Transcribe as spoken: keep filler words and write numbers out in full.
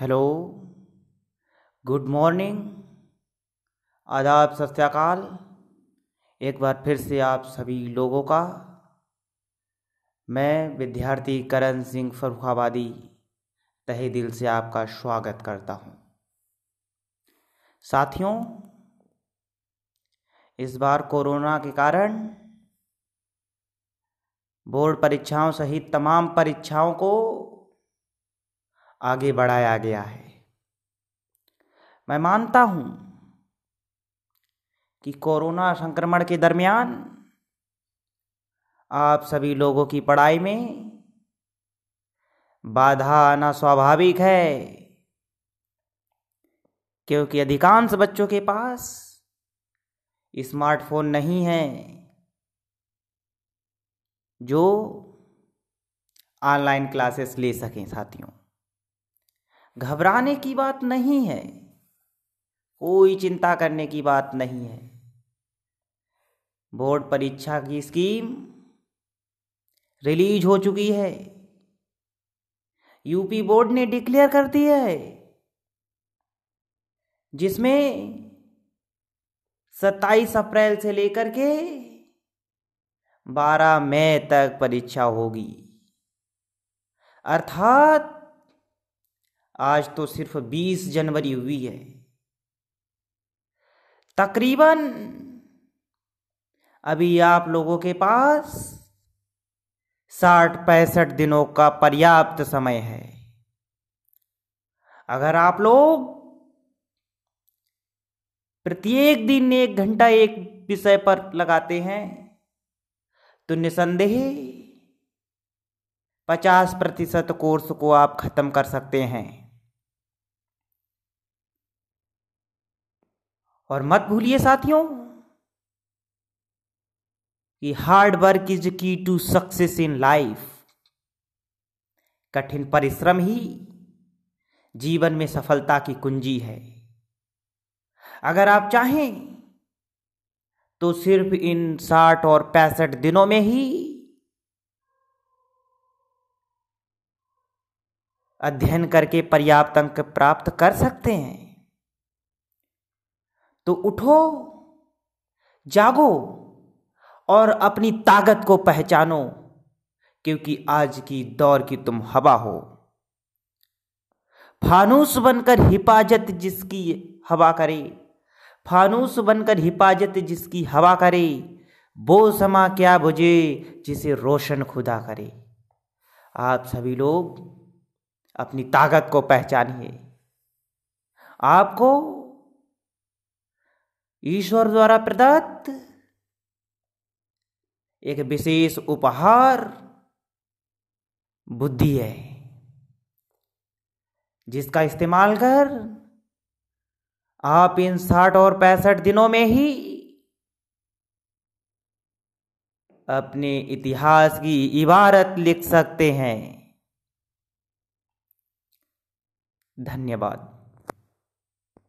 Hello, good morning, आदाब, सत श्री अकाल। एक बार फिर से आप सभी लोगों का मैं विद्यार्थी करण सिंह फर्रुखाबादी तहे दिल से आपका स्वागत करता हूँ। साथियों, इस बार कोरोना के कारण बोर्ड परीक्षाओं सहित तमाम परीक्षाओं को आगे बढ़ाया गया है। मैं मानता हूँ कि कोरोना संक्रमण के दरमियान आप सभी लोगों की पढ़ाई में बाधा आना स्वाभाविक है, क्योंकि अधिकांश बच्चों के पास स्मार्टफोन नहीं है जो ऑनलाइन क्लासेस ले सकें। साथियों, घबराने की बात नहीं है, कोई चिंता करने की बात नहीं है। बोर्ड परीक्षा की स्कीम रिलीज हो चुकी है, यूपी बोर्ड ने डिक्लेयर कर दिया है, जिसमें सत्ताईस अप्रैल से लेकर के बारह मई तक परीक्षा होगी। अर्थात आज तो सिर्फ बीस जनवरी हुई है, तकरीबन अभी आप लोगों के पास साठ पैंसठ दिनों का पर्याप्त समय है। अगर आप लोग प्रत्येक दिन एक घंटा एक विषय पर लगाते हैं तो निसंदेह पचास प्रतिशत कोर्स को आप खत्म कर सकते हैं। और मत भूलिए साथियों कि hard work is key to success in life. कठिन परिश्रम ही जीवन में सफलता की कुंजी है। अगर आप चाहें तो सिर्फ इन साठ और पैंसठ दिनों में ही अध्ययन करके पर्याप्त अंक प्राप्त कर सकते हैं। तो उठो, जागो और अपनी ताकत को पहचानो, क्योंकि आज की दौर की तुम हवा हो। फानूस बनकर हिफाजत जिसकी हवा करे, फानूस बनकर हिफाजत जिसकी हवा करे, वो समा क्या बुझे जिसे रोशन खुदा करे। आप सभी लोग अपनी ताकत को पहचानिए। आपको ईश्वर द्वारा प्रदत्त एक विशेष उपहार बुद्धि है, जिसका इस्तेमाल कर आप इन साठ और पैंसठ दिनों में ही अपने इतिहास की इबारत लिख सकते हैं। धन्यवाद।